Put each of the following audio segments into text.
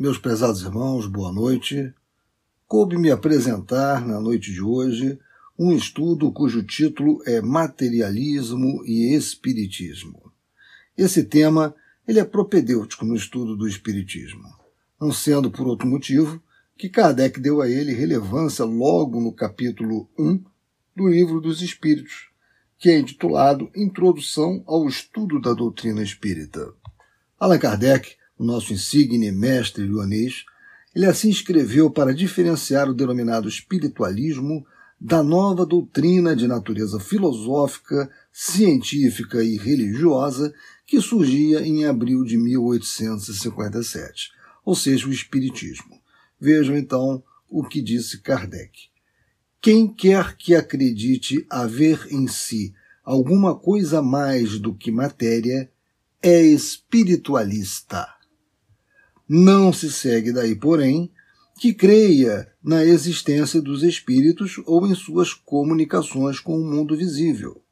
Meus prezados irmãos, boa noite. Coube-me apresentar, na noite de hoje, um estudo cujo título é Materialismo e Espiritismo. Esse tema ele é propedêutico no estudo do Espiritismo, não sendo por outro motivo que Kardec deu a ele relevância logo no capítulo 1 do Livro dos Espíritos, que é intitulado Introdução ao Estudo da Doutrina Espírita. Allan Kardec, o nosso insigne mestre leonês, ele assim escreveu para diferenciar o denominado espiritualismo da nova doutrina de natureza filosófica, científica e religiosa que surgia em abril de 1857, ou seja, o espiritismo. Vejam então o que disse Kardec. Quem quer que acredite haver em si alguma coisa mais do que matéria é espiritualista. Não se segue daí, porém, que creia na existência dos espíritos ou em suas comunicações com o mundo visível.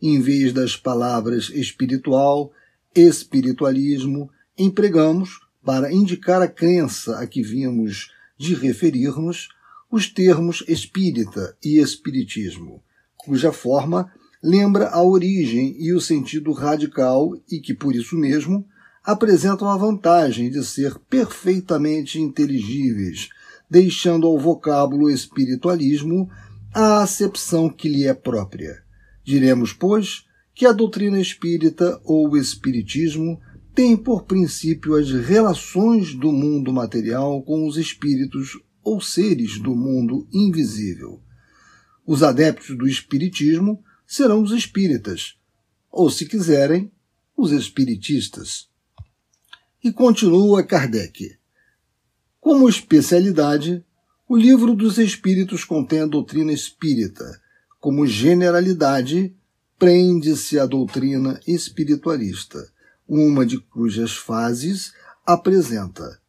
Em vez das palavras espiritual, espiritualismo, empregamos, para indicar a crença a que vimos de referir-nos, os termos espírita e espiritismo, cuja forma lembra a origem e o sentido radical e que, por isso mesmo, apresentam a vantagem de ser perfeitamente inteligíveis, deixando ao vocábulo espiritualismo a acepção que lhe é própria. Diremos, pois, que a doutrina espírita ou espiritismo tem por princípio as relações do mundo material com os espíritos ou seres do mundo invisível. Os adeptos do espiritismo serão os espíritas, ou, se quiserem, os espiritistas. E continua Kardec. Como especialidade, o Livro dos Espíritos contém a doutrina espírita. Como generalidade, prende-se à doutrina espiritualista, uma de cujas fases apresenta.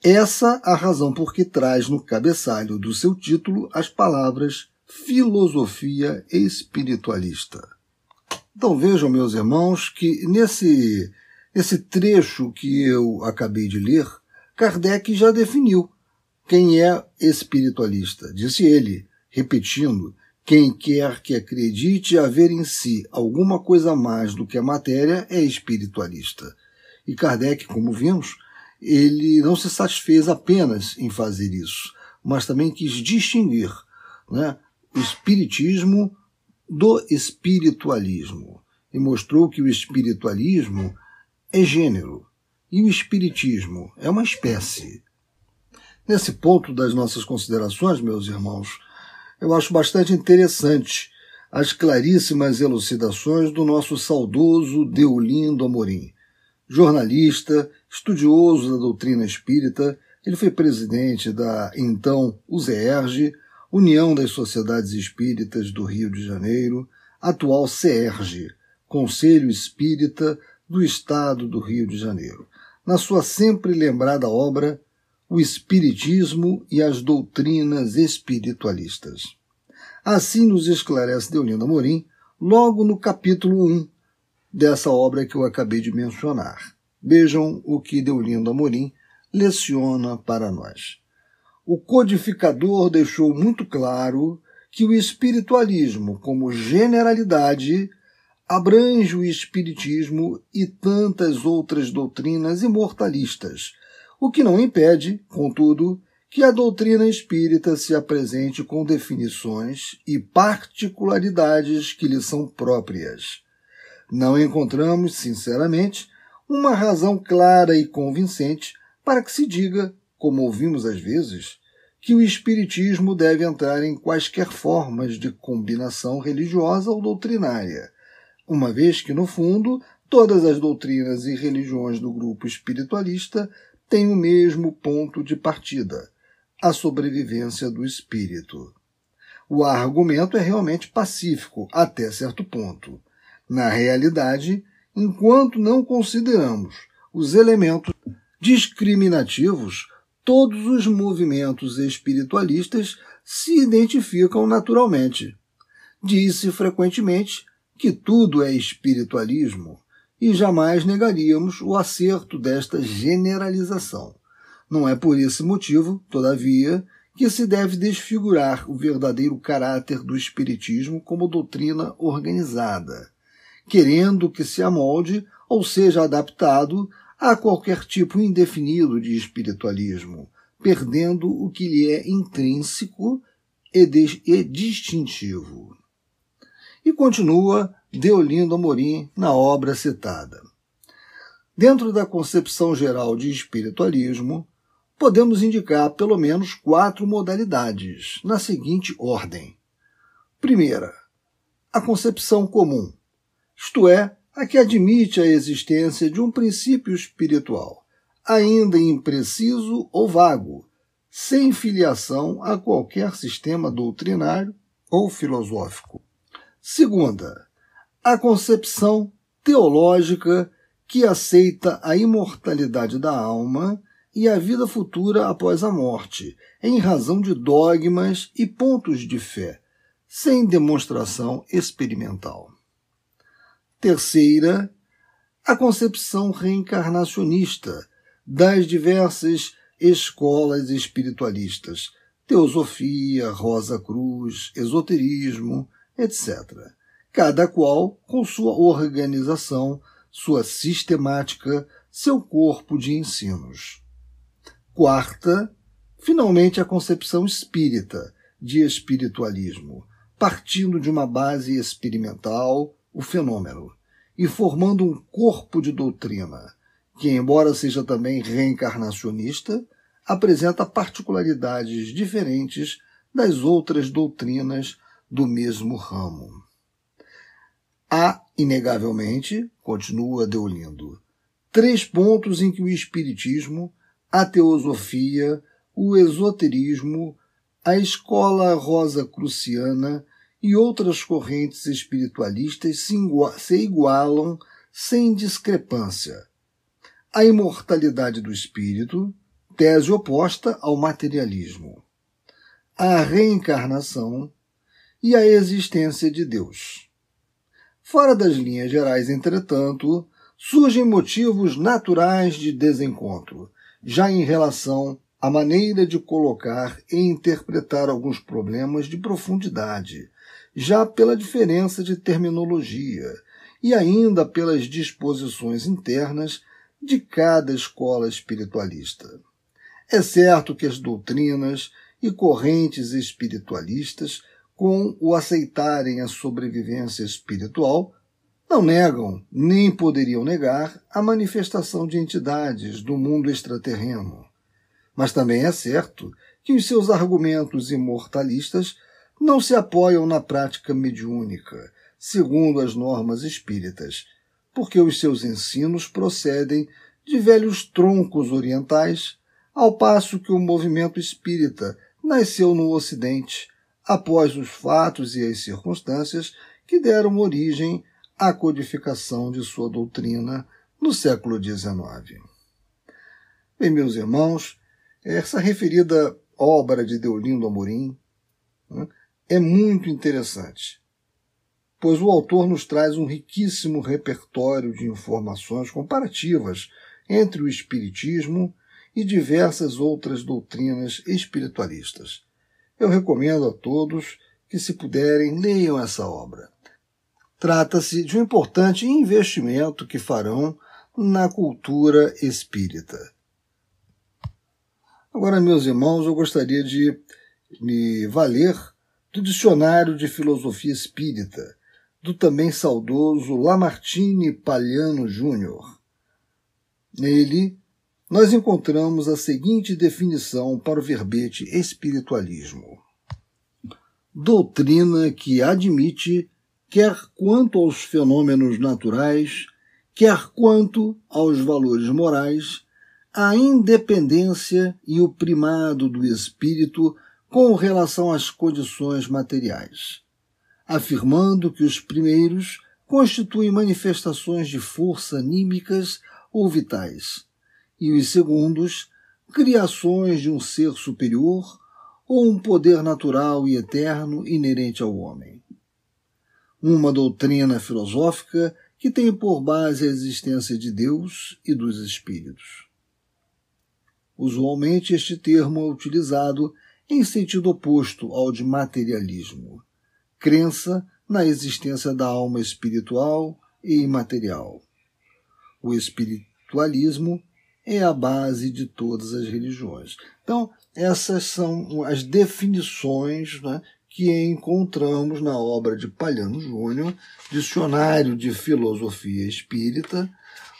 Essa a razão por que traz no cabeçalho do seu título as palavras filosofia espiritualista. Então vejam, meus irmãos, que nesse trecho que eu acabei de ler, Kardec já definiu quem é espiritualista. Disse ele, repetindo, quem quer que acredite haver em si alguma coisa mais do que a matéria é espiritualista. E Kardec, como vimos, ele não se satisfez apenas em fazer isso, mas também quis distinguir, né, o espiritismo do espiritualismo. E mostrou que o espiritualismo é gênero, e o espiritismo é uma espécie. Nesse ponto das nossas considerações, meus irmãos, eu acho bastante interessante as claríssimas elucidações do nosso saudoso Deolindo Amorim. Jornalista, estudioso da doutrina espírita, ele foi presidente da, então, USEERJ, União das Sociedades Espíritas do Rio de Janeiro, atual CEERJ, Conselho Espírita do Estado do Rio de Janeiro, na sua sempre lembrada obra O Espiritismo e as Doutrinas Espiritualistas. Assim nos esclarece Deolindo Amorim, logo no capítulo 1 dessa obra que eu acabei de mencionar. Vejam o que Deolindo Amorim leciona para nós. O codificador deixou muito claro que o espiritualismo, como generalidade, abrange o espiritismo e tantas outras doutrinas imortalistas, o que não impede, contudo, que a doutrina espírita se apresente com definições e particularidades que lhe são próprias. Não encontramos, sinceramente, uma razão clara e convincente para que se diga, como ouvimos às vezes, que o espiritismo deve entrar em quaisquer formas de combinação religiosa ou doutrinária, uma vez que, no fundo, todas as doutrinas e religiões do grupo espiritualista têm o mesmo ponto de partida, a sobrevivência do espírito. O argumento é realmente pacífico, até certo ponto. Na realidade, enquanto não consideramos os elementos discriminativos, todos os movimentos espiritualistas se identificam naturalmente. Diz-se frequentemente que tudo é espiritualismo, e jamais negaríamos o acerto desta generalização. Não é por esse motivo, todavia, que se deve desfigurar o verdadeiro caráter do espiritismo como doutrina organizada, querendo que se amolde ou seja adaptado a qualquer tipo indefinido de espiritualismo, perdendo o que lhe é intrínseco e distintivo. E continua Deolindo Amorim na obra citada. Dentro da concepção geral de espiritualismo, podemos indicar pelo menos 4 modalidades, na seguinte ordem. Primeira, a concepção comum, isto é, a que admite a existência de um princípio espiritual, ainda impreciso ou vago, sem filiação a qualquer sistema doutrinário ou filosófico. Segunda, a concepção teológica que aceita a imortalidade da alma e a vida futura após a morte, em razão de dogmas e pontos de fé, sem demonstração experimental. Terceira, a concepção reencarnacionista das diversas escolas espiritualistas, teosofia, Rosa Cruz, esoterismo, etc., cada qual com sua organização, sua sistemática, seu corpo de ensinos. Quarta, finalmente, a concepção espírita de espiritualismo, partindo de uma base experimental, o fenômeno, e formando um corpo de doutrina, que, embora seja também reencarnacionista, apresenta particularidades diferentes das outras doutrinas do mesmo ramo. Há, inegavelmente, continua Deolindo, 3 pontos em que o espiritismo, a teosofia, o esoterismo, a escola rosacruciana e outras correntes espiritualistas se igualam sem discrepância. A imortalidade do espírito, tese oposta ao materialismo, a reencarnação e a existência de Deus. Fora das linhas gerais, entretanto, surgem motivos naturais de desencontro, já em relação à maneira de colocar e interpretar alguns problemas de profundidade, já pela diferença de terminologia e ainda pelas disposições internas de cada escola espiritualista. É certo que as doutrinas e correntes espiritualistas, com o aceitarem a sobrevivência espiritual, não negam, nem poderiam negar, a manifestação de entidades do mundo extraterreno. Mas também é certo que os seus argumentos imortalistas não se apoiam na prática mediúnica, segundo as normas espíritas, porque os seus ensinos procedem de velhos troncos orientais, ao passo que o movimento espírita nasceu no Ocidente, após os fatos e as circunstâncias que deram origem à codificação de sua doutrina no século XIX. Bem, meus irmãos, essa referida obra de Deolindo Amorim, né, é muito interessante, pois o autor nos traz um riquíssimo repertório de informações comparativas entre o espiritismo e diversas outras doutrinas espiritualistas. Eu recomendo a todos que, se puderem, leiam essa obra. Trata-se de um importante investimento que farão na cultura espírita. Agora, meus irmãos, eu gostaria de me valer do Dicionário de Filosofia Espírita, do também saudoso Lamartine Pagliano Jr. Nele, nós encontramos a seguinte definição para o verbete espiritualismo: doutrina que admite, quer quanto aos fenômenos naturais, quer quanto aos valores morais, a independência e o primado do espírito com relação às condições materiais, afirmando que os primeiros constituem manifestações de força anímicas ou vitais, e os segundos, criações de um ser superior ou um poder natural e eterno inerente ao homem. Uma doutrina filosófica que tem por base a existência de Deus e dos espíritos. Usualmente este termo é utilizado em sentido oposto ao de materialismo, crença na existência da alma espiritual e imaterial. O espiritualismo é a base de todas as religiões. Então, essas são as definições, né, que encontramos na obra de Palhano Júnior, Dicionário de Filosofia Espírita,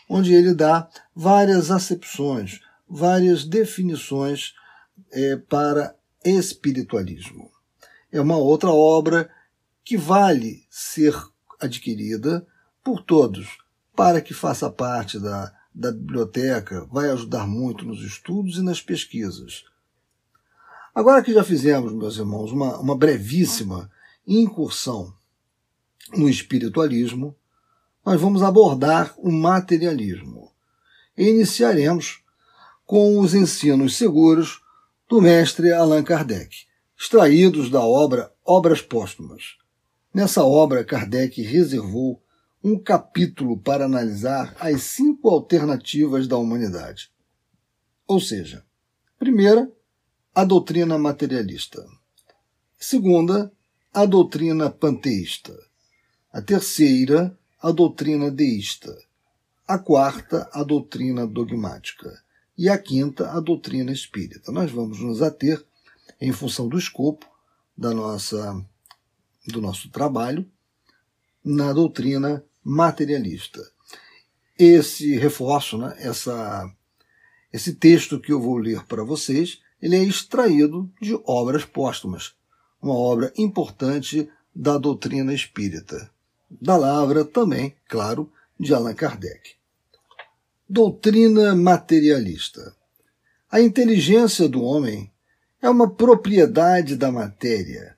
onde ele dá várias acepções, várias definições para espiritualismo. É uma outra obra que vale ser adquirida por todos, para que faça parte da biblioteca, vai ajudar muito nos estudos e nas pesquisas. Agora que já fizemos, meus irmãos, uma brevíssima incursão no espiritualismo, nós vamos abordar o materialismo. E iniciaremos com os ensinos seguros do mestre Allan Kardec, extraídos da obra Obras Póstumas. Nessa obra, Kardec reservou um capítulo para analisar as 5 alternativas da humanidade. Ou seja, primeira, a doutrina materialista. Segunda, a doutrina panteísta. A terceira, a doutrina deísta. A quarta, a doutrina dogmática. E a quinta, a doutrina espírita. Nós vamos nos ater, em função do escopo do nosso trabalho, na doutrina materialista. Esse reforço, né, esse texto que eu vou ler para vocês, ele é extraído de Obras Póstumas, uma obra importante da doutrina espírita, da lavra também, claro, de Allan Kardec. Doutrina materialista. A inteligência do homem é uma propriedade da matéria.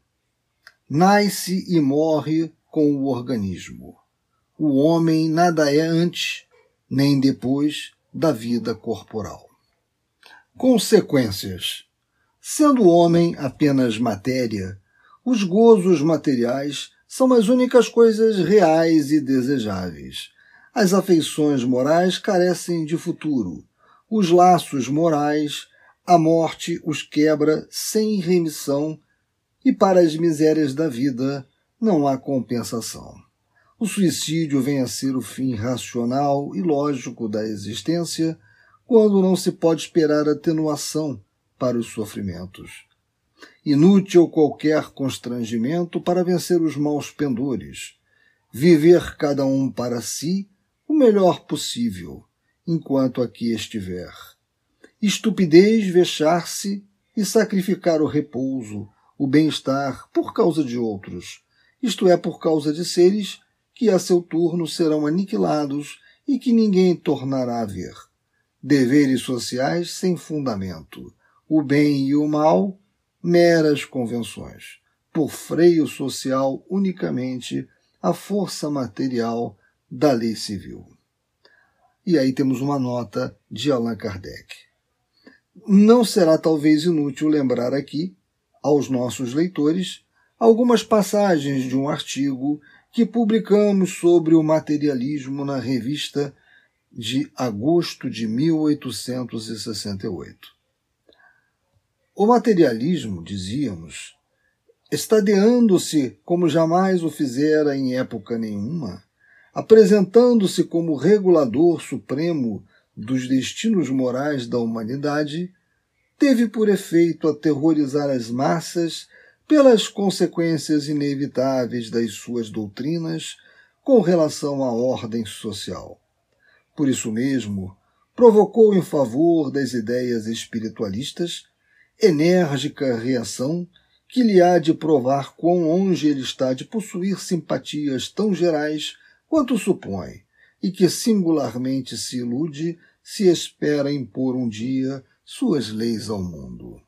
Nasce e morre com o organismo. O homem nada é antes nem depois da vida corporal. Consequências. Sendo o homem apenas matéria, os gozos materiais são as únicas coisas reais e desejáveis. As afeições morais carecem de futuro. Os laços morais, a morte os quebra sem remissão e para as misérias da vida não há compensação. O suicídio vem a ser o fim racional e lógico da existência, quando não se pode esperar atenuação para os sofrimentos. Inútil qualquer constrangimento para vencer os maus pendores. Viver cada um para si o melhor possível, enquanto aqui estiver. Estupidez vexar-se e sacrificar o repouso, o bem-estar, por causa de outros, isto é, por causa de seres que a seu turno serão aniquilados e que ninguém tornará a ver. Deveres sociais sem fundamento, o bem e o mal, meras convenções, por freio social unicamente a força material da lei civil. E aí temos uma nota de Allan Kardec. Não será talvez inútil lembrar aqui aos nossos leitores algumas passagens de um artigo que publicamos sobre o materialismo na revista de agosto de 1868. O materialismo, dizíamos, estadeando-se como jamais o fizera em época nenhuma, apresentando-se como regulador supremo dos destinos morais da humanidade, teve por efeito aterrorizar as massas pelas consequências inevitáveis das suas doutrinas com relação à ordem social. Por isso mesmo, provocou em favor das ideias espiritualistas enérgica reação que lhe há de provar quão longe ele está de possuir simpatias tão gerais quanto supõe, e que singularmente se ilude se espera impor um dia suas leis ao mundo.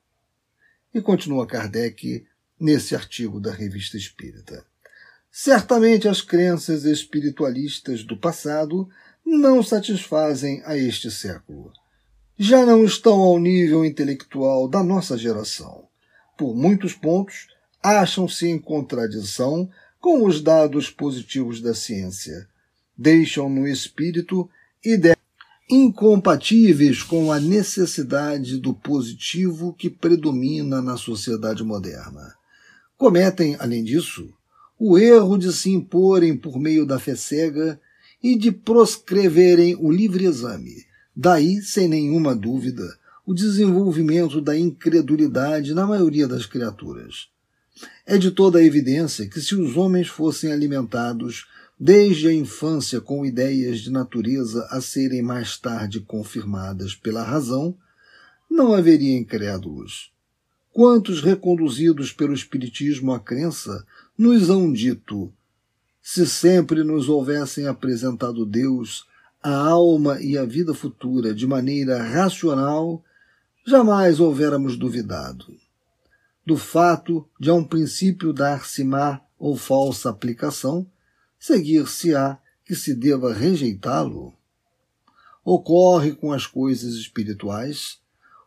E continua Kardec nesse artigo da Revista Espírita. Certamente as crenças espiritualistas do passado não satisfazem a este século. Já não estão ao nível intelectual da nossa geração. Por muitos pontos, acham-se em contradição com os dados positivos da ciência. Deixam no espírito incompatíveis com a necessidade do positivo que predomina na sociedade moderna. Cometem, além disso, o erro de se imporem por meio da fé cega e de proscreverem o livre exame. Daí, sem nenhuma dúvida, o desenvolvimento da incredulidade na maioria das criaturas. É de toda a evidência que se os homens fossem alimentados desde a infância com ideias de natureza a serem mais tarde confirmadas pela razão, não haveria incrédulos. Quantos reconduzidos pelo espiritismo à crença nos hão dito: se sempre nos houvessem apresentado Deus, a alma e a vida futura de maneira racional, jamais houvéramos duvidado. Do fato de a um princípio dar-se má ou falsa aplicação, seguir-se-á que se deva rejeitá-lo. Ocorre com as coisas espirituais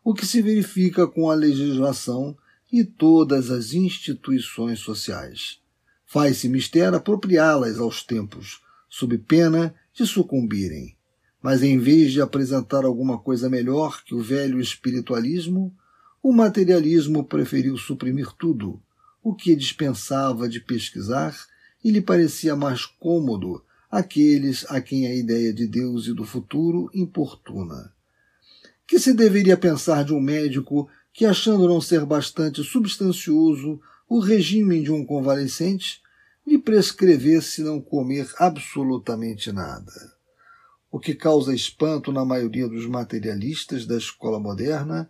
o que se verifica com a legislação e todas as instituições sociais. Faz-se mistério apropriá-las aos tempos, sob pena de sucumbirem. Mas em vez de apresentar alguma coisa melhor que o velho espiritualismo, o materialismo preferiu suprimir tudo, o que dispensava de pesquisar e lhe parecia mais cômodo àqueles a quem a ideia de Deus e do futuro importuna. Que se deveria pensar de um médico que, achando não ser bastante substancioso o regime de um convalescente, lhe prescrevesse não comer absolutamente nada? O que causa espanto na maioria dos materialistas da escola moderna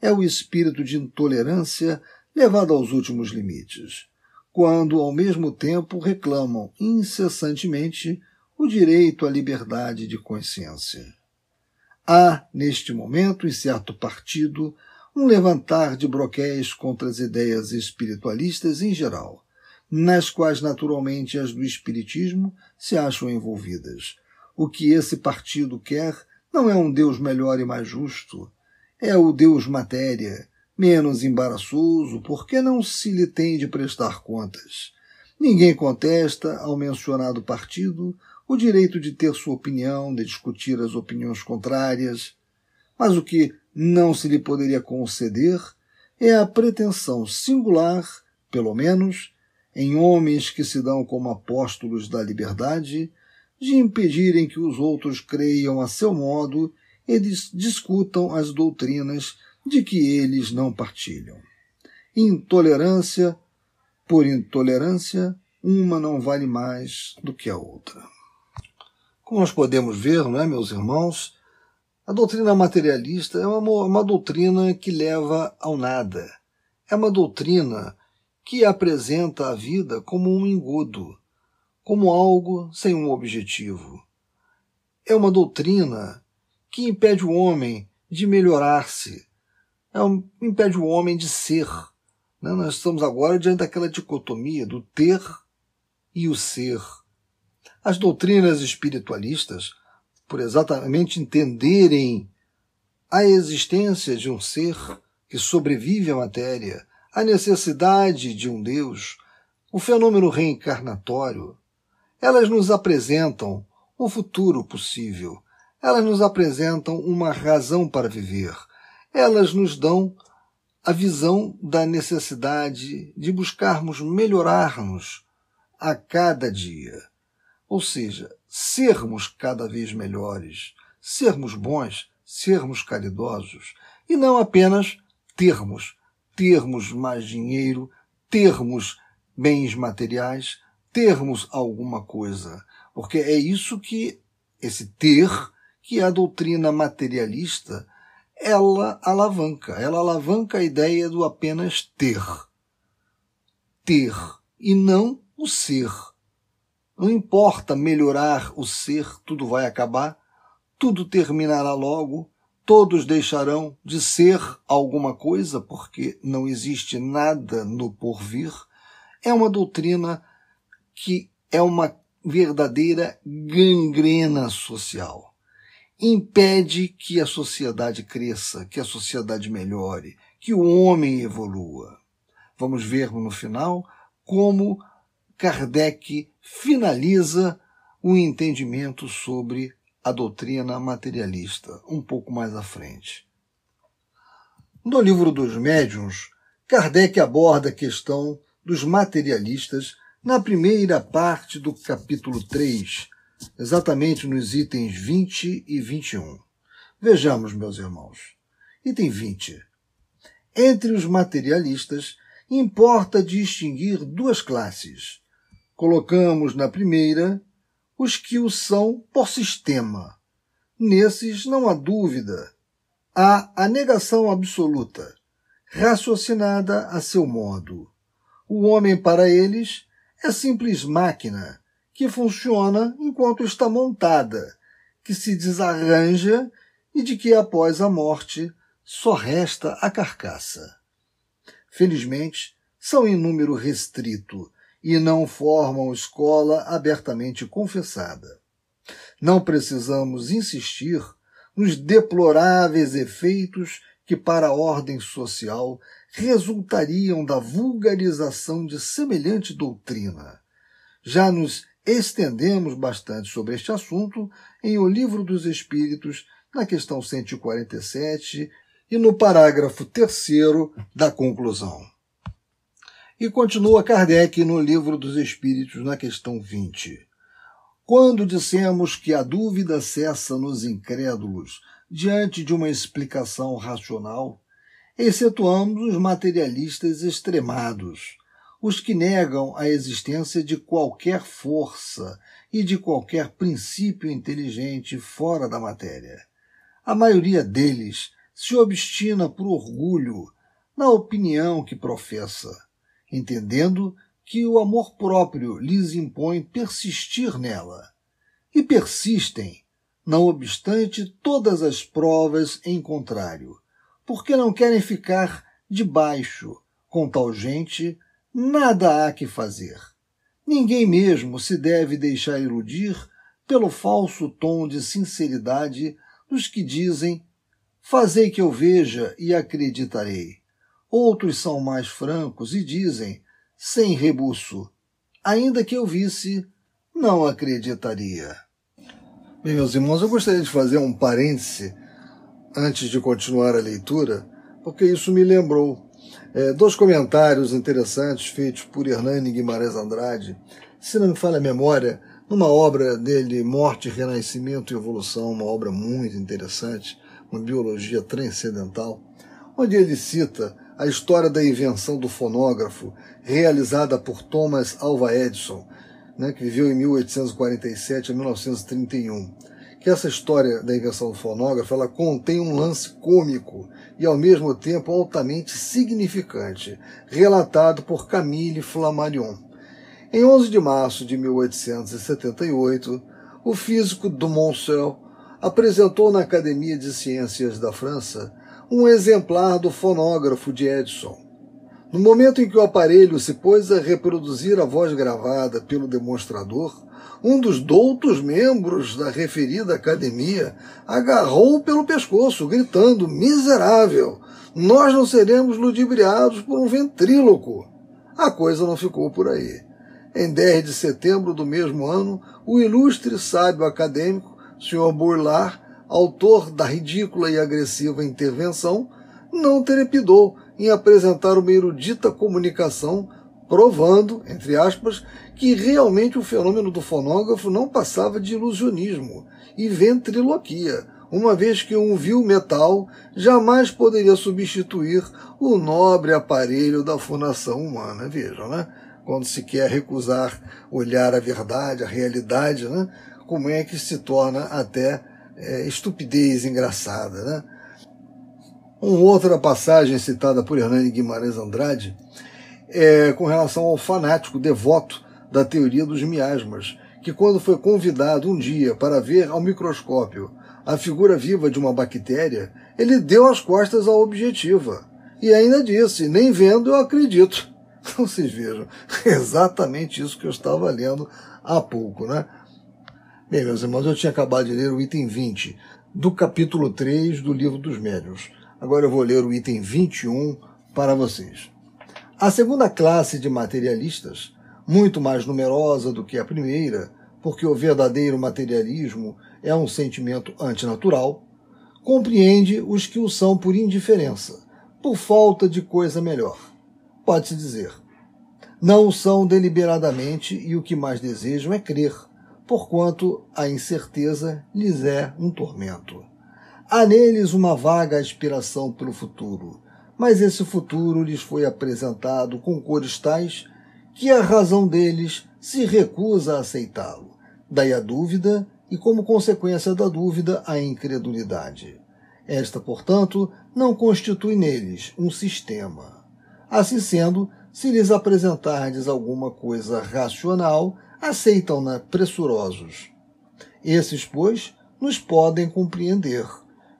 é o espírito de intolerância levado aos últimos limites, quando ao mesmo tempo reclamam incessantemente o direito à liberdade de consciência. Há, neste momento, em certo partido, um levantar de broquéis contra as ideias espiritualistas em geral, nas quais naturalmente as do espiritismo se acham envolvidas. O que esse partido quer não é um Deus melhor e mais justo, é o Deus matéria, menos embaraçoso, porque não se lhe tem de prestar contas. Ninguém contesta ao mencionado partido o direito de ter sua opinião, de discutir as opiniões contrárias, mas o que não se lhe poderia conceder é a pretensão singular, pelo menos, em homens que se dão como apóstolos da liberdade, de impedirem que os outros creiam a seu modo eles discutam as doutrinas de que eles não partilham. Intolerância por intolerância, uma não vale mais do que a outra. Como nós podemos ver, não é, meus irmãos, a doutrina materialista é uma doutrina que leva ao nada. É uma doutrina que apresenta a vida como um engodo, como algo sem um objetivo. É uma doutrina que impede o homem de melhorar-se, impede o homem de ser. Nós estamos agora diante daquela dicotomia do ter e o ser. As doutrinas espiritualistas, por exatamente entenderem a existência de um ser que sobrevive à matéria, a necessidade de um Deus, o fenômeno reencarnatório, elas nos apresentam um futuro possível. Elas nos apresentam uma razão para viver. Elas nos dão a visão da necessidade de buscarmos melhorar-nos a cada dia. Ou seja, sermos cada vez melhores, sermos bons, sermos caridosos. E não apenas termos mais dinheiro, termos bens materiais, termos alguma coisa. Porque é isso que esse ter, que a doutrina materialista, ela alavanca a ideia do apenas ter, e não o ser. Não importa melhorar o ser, tudo vai acabar, tudo terminará logo, todos deixarão de ser alguma coisa, porque não existe nada no porvir. É uma doutrina que é uma verdadeira gangrena social. Impede que a sociedade cresça, que a sociedade melhore, que o homem evolua. Vamos ver no final como Kardec finaliza o entendimento sobre a doutrina materialista, um pouco mais à frente. No livro dos médiuns, Kardec aborda a questão dos materialistas na primeira parte do capítulo 3, exatamente nos itens 20 e 21. Vejamos, meus irmãos. Item 20. Entre os materialistas, importa distinguir duas classes. Colocamos na primeira os que o são por sistema. Nesses não há dúvida. Há a negação absoluta, raciocinada a seu modo. O homem, para eles, é simples máquina, que funciona enquanto está montada, que se desarranja e de que, após a morte, só resta a carcaça. Felizmente, são em número restrito e não formam escola abertamente confessada. Não precisamos insistir nos deploráveis efeitos que para a ordem social resultariam da vulgarização de semelhante doutrina. Já nos estendemos bastante sobre este assunto em O Livro dos Espíritos, na questão 147, e no parágrafo 3º da conclusão. E continua Kardec no Livro dos Espíritos, na questão 20. Quando dissemos que a dúvida cessa nos incrédulos diante de uma explicação racional, excetuamos os materialistas extremados, os que negam a existência de qualquer força e de qualquer princípio inteligente fora da matéria. A maioria deles se obstina por orgulho na opinião que professa, entendendo que o amor próprio lhes impõe persistir nela. E persistem, não obstante todas as provas em contrário, porque não querem ficar debaixo. Com tal gente, nada há que fazer. Ninguém mesmo se deve deixar iludir pelo falso tom de sinceridade dos que dizem: fazei que eu veja e acreditarei. Outros são mais francos e dizem, sem rebuço, ainda que eu visse, não acreditaria. Bem, meus irmãos, eu gostaria de fazer um parêntese antes de continuar a leitura, porque isso me lembrou dois comentários interessantes feitos por Hernani Guimarães Andrade, se não me falha a memória, numa obra dele, Morte, Renascimento e Evolução, uma obra muito interessante, uma biologia transcendental, onde ele cita a história da invenção do fonógrafo realizada por Thomas Alva Edison, né, que viveu em 1847 a 1931. Que essa história da invenção do fonógrafo, ela contém um lance cômico e ao mesmo tempo altamente significante, relatado por Camille Flammarion. Em 11 de março de 1878, o físico Dumoncel apresentou na Academia de Ciências da França um exemplar do fonógrafo de Edison. No momento em que o aparelho se pôs a reproduzir a voz gravada pelo demonstrador, um dos doutos membros da referida academia agarrou-o pelo pescoço, gritando: miserável, nós não seremos ludibriados por um ventríloco. A coisa não ficou por aí. Em 10 de setembro do mesmo ano, o ilustre sábio acadêmico Sr. Bourlard, autor da ridícula e agressiva intervenção, não trepidou em apresentar uma erudita comunicação provando, entre aspas, que realmente o fenômeno do fonógrafo não passava de ilusionismo e ventriloquia, uma vez que um vil metal jamais poderia substituir o nobre aparelho da fundação humana. Vejam, né? Quando se quer recusar olhar a verdade, a realidade, né? Como é que se torna até estupidez engraçada, né? Uma outra passagem citada por Hernani Guimarães Andrade é com relação ao fanático devoto da teoria dos miasmas, que quando foi convidado um dia para ver ao microscópio a figura viva de uma bactéria, ele deu as costas à objetiva e ainda disse: nem vendo eu acredito. Então vocês vejam, é exatamente isso que eu estava lendo há pouco, né? Bem, meus irmãos, eu tinha acabado de ler o item 20 do capítulo 3 do Livro dos Médiuns. Agora eu vou ler o item 21 para vocês. A segunda classe de materialistas, muito mais numerosa do que a primeira, porque o verdadeiro materialismo é um sentimento antinatural, compreende os que o são por indiferença, por falta de coisa melhor. Pode-se dizer, não o são deliberadamente e o que mais desejam é crer, porquanto a incerteza lhes é um tormento. Há neles uma vaga aspiração pelo futuro, mas esse futuro lhes foi apresentado com cores tais que a razão deles se recusa a aceitá-lo. Daí a dúvida e, como consequência da dúvida, a incredulidade. Esta, portanto, não constitui neles um sistema. Assim sendo, se lhes apresentardes alguma coisa racional, aceitam-na pressurosos. Esses, pois, nos podem compreender,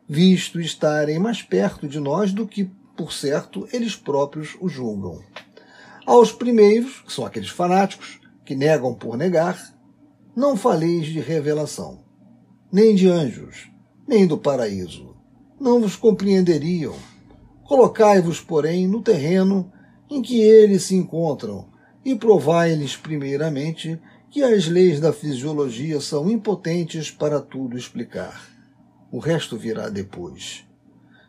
visto estarem mais perto de nós do que, por certo, eles próprios o julgam. Aos primeiros, que são aqueles fanáticos, que negam por negar, não faleis de revelação, nem de anjos, nem do paraíso. Não vos compreenderiam. Colocai-vos, porém, no terreno em que eles se encontram e provai-lhes primeiramente que as leis da fisiologia são impotentes para tudo explicar. O resto virá depois.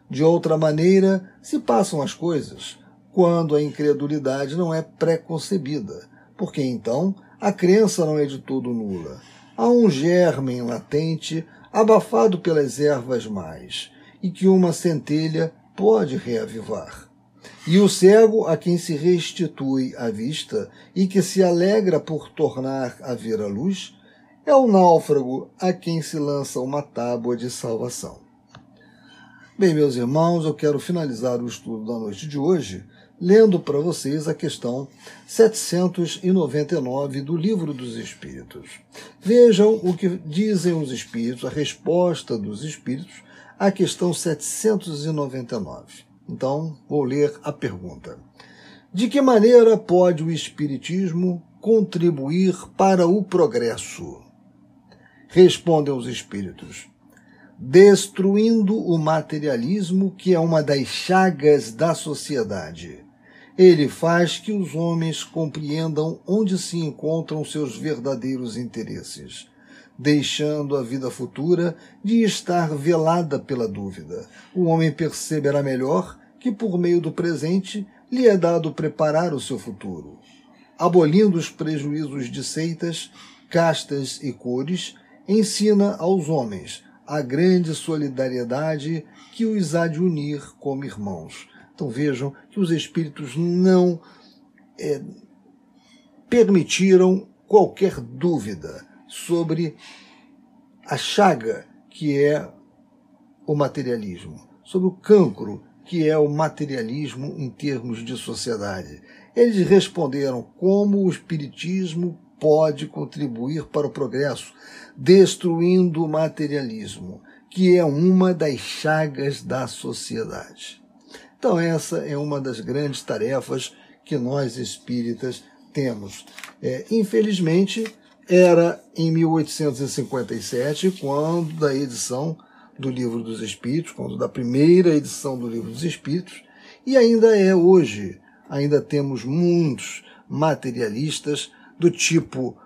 De outra maneira se passam as coisas, quando a incredulidade não é pré-concebida, porque então a crença não é de todo nula. Há um germe latente, abafado pelas ervas mais, e que uma centelha pode reavivar. E o cego a quem se restitui a vista e que se alegra por tornar a ver a luz, é o náufrago a quem se lança uma tábua de salvação. Bem, meus irmãos, eu quero finalizar o estudo da noite de hoje lendo para vocês a questão 799 do Livro dos Espíritos. Vejam o que dizem os Espíritos, a resposta dos Espíritos à questão 799. Então, vou ler a pergunta. De que maneira pode o Espiritismo contribuir para o progresso? Respondem os Espíritos. Destruindo o materialismo, que é uma das chagas da sociedade. Ele faz que os homens compreendam onde se encontram seus verdadeiros interesses, deixando a vida futura de estar velada pela dúvida. O homem perceberá melhor que, por meio do presente, lhe é dado preparar o seu futuro. Abolindo os prejuízos de seitas, castas e cores, ensina aos homens a grande solidariedade que os há de unir como irmãos. Então vejam que os Espíritos não permitiram qualquer dúvida sobre a chaga que é o materialismo, sobre o cancro que é o materialismo em termos de sociedade. Eles responderam como o Espiritismo pode contribuir para o progresso, destruindo o materialismo, que é uma das chagas da sociedade. Então essa é uma das grandes tarefas que nós espíritas temos. Infelizmente, era em 1857, quando da edição do Livro dos Espíritos, quando da primeira edição do Livro dos Espíritos, e ainda é hoje. Ainda temos muitos materialistas do tipo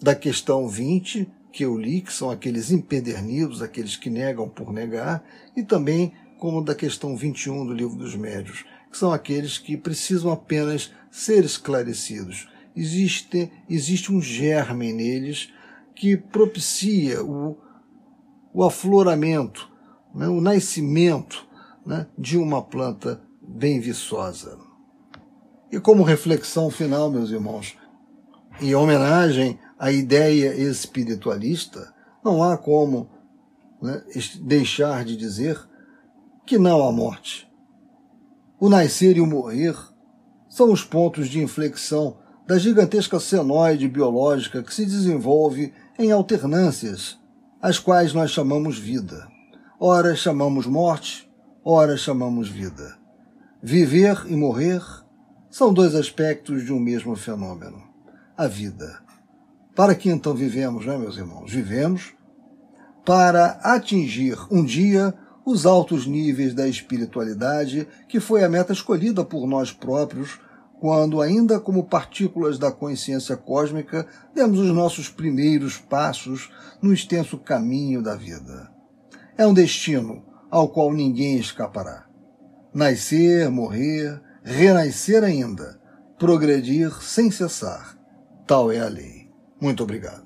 da questão 20, que eu li, que são aqueles empedernidos, aqueles que negam por negar, e também como da questão 21 do Livro dos Médiuns, que são aqueles que precisam apenas ser esclarecidos. Existe um germe neles que propicia o afloramento, né, o nascimento, né, de uma planta bem viçosa. E como reflexão final, meus irmãos, em homenagem à ideia espiritualista, não há como, né, deixar de dizer que não há morte. O nascer e o morrer são os pontos de inflexão da gigantesca senoide biológica que se desenvolve em alternâncias, as quais nós chamamos vida. Ora chamamos morte, ora chamamos vida. Viver e morrer são dois aspectos de um mesmo fenômeno, a vida. Para que então vivemos, né, meus irmãos? Vivemos para atingir um dia os altos níveis da espiritualidade, que foi a meta escolhida por nós próprios quando, ainda como partículas da consciência cósmica, demos os nossos primeiros passos no extenso caminho da vida. É um destino ao qual ninguém escapará. Nascer, morrer, renascer ainda, progredir sem cessar. Tal é a lei. Muito obrigado.